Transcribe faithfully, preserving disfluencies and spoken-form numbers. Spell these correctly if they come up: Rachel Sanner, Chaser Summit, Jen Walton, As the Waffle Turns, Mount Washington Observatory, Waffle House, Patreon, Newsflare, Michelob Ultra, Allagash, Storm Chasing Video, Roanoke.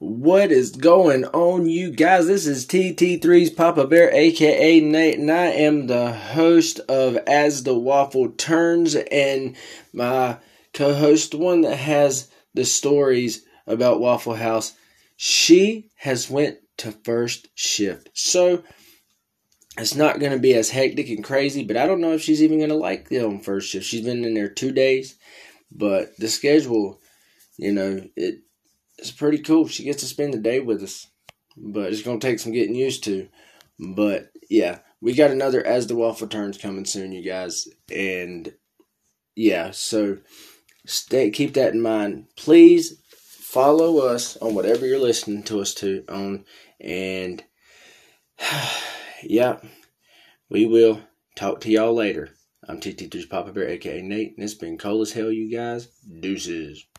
What is going on, you guys? This is T T three's Papa Bear, aka Nate, and I am the host of As the Waffle Turns, and my co-host, the one that has the stories about Waffle House, she has went to first shift. So it's not going to be as hectic and crazy, but I don't know if she's even going to like the on first shift. She's been in there two days, but the schedule, you know, it. It's pretty cool. She gets to spend the day with us, but it's going to take some getting used to. But, yeah, we got another As the Waffle Turns coming soon, you guys. And, yeah, so stay, keep that in mind. Please follow us on whatever you're listening to us to on. And, yeah, we will talk to y'all later. I'm T T three's Papa Bear, a k a. Nate, and it's been cold as hell, you guys. Deuces.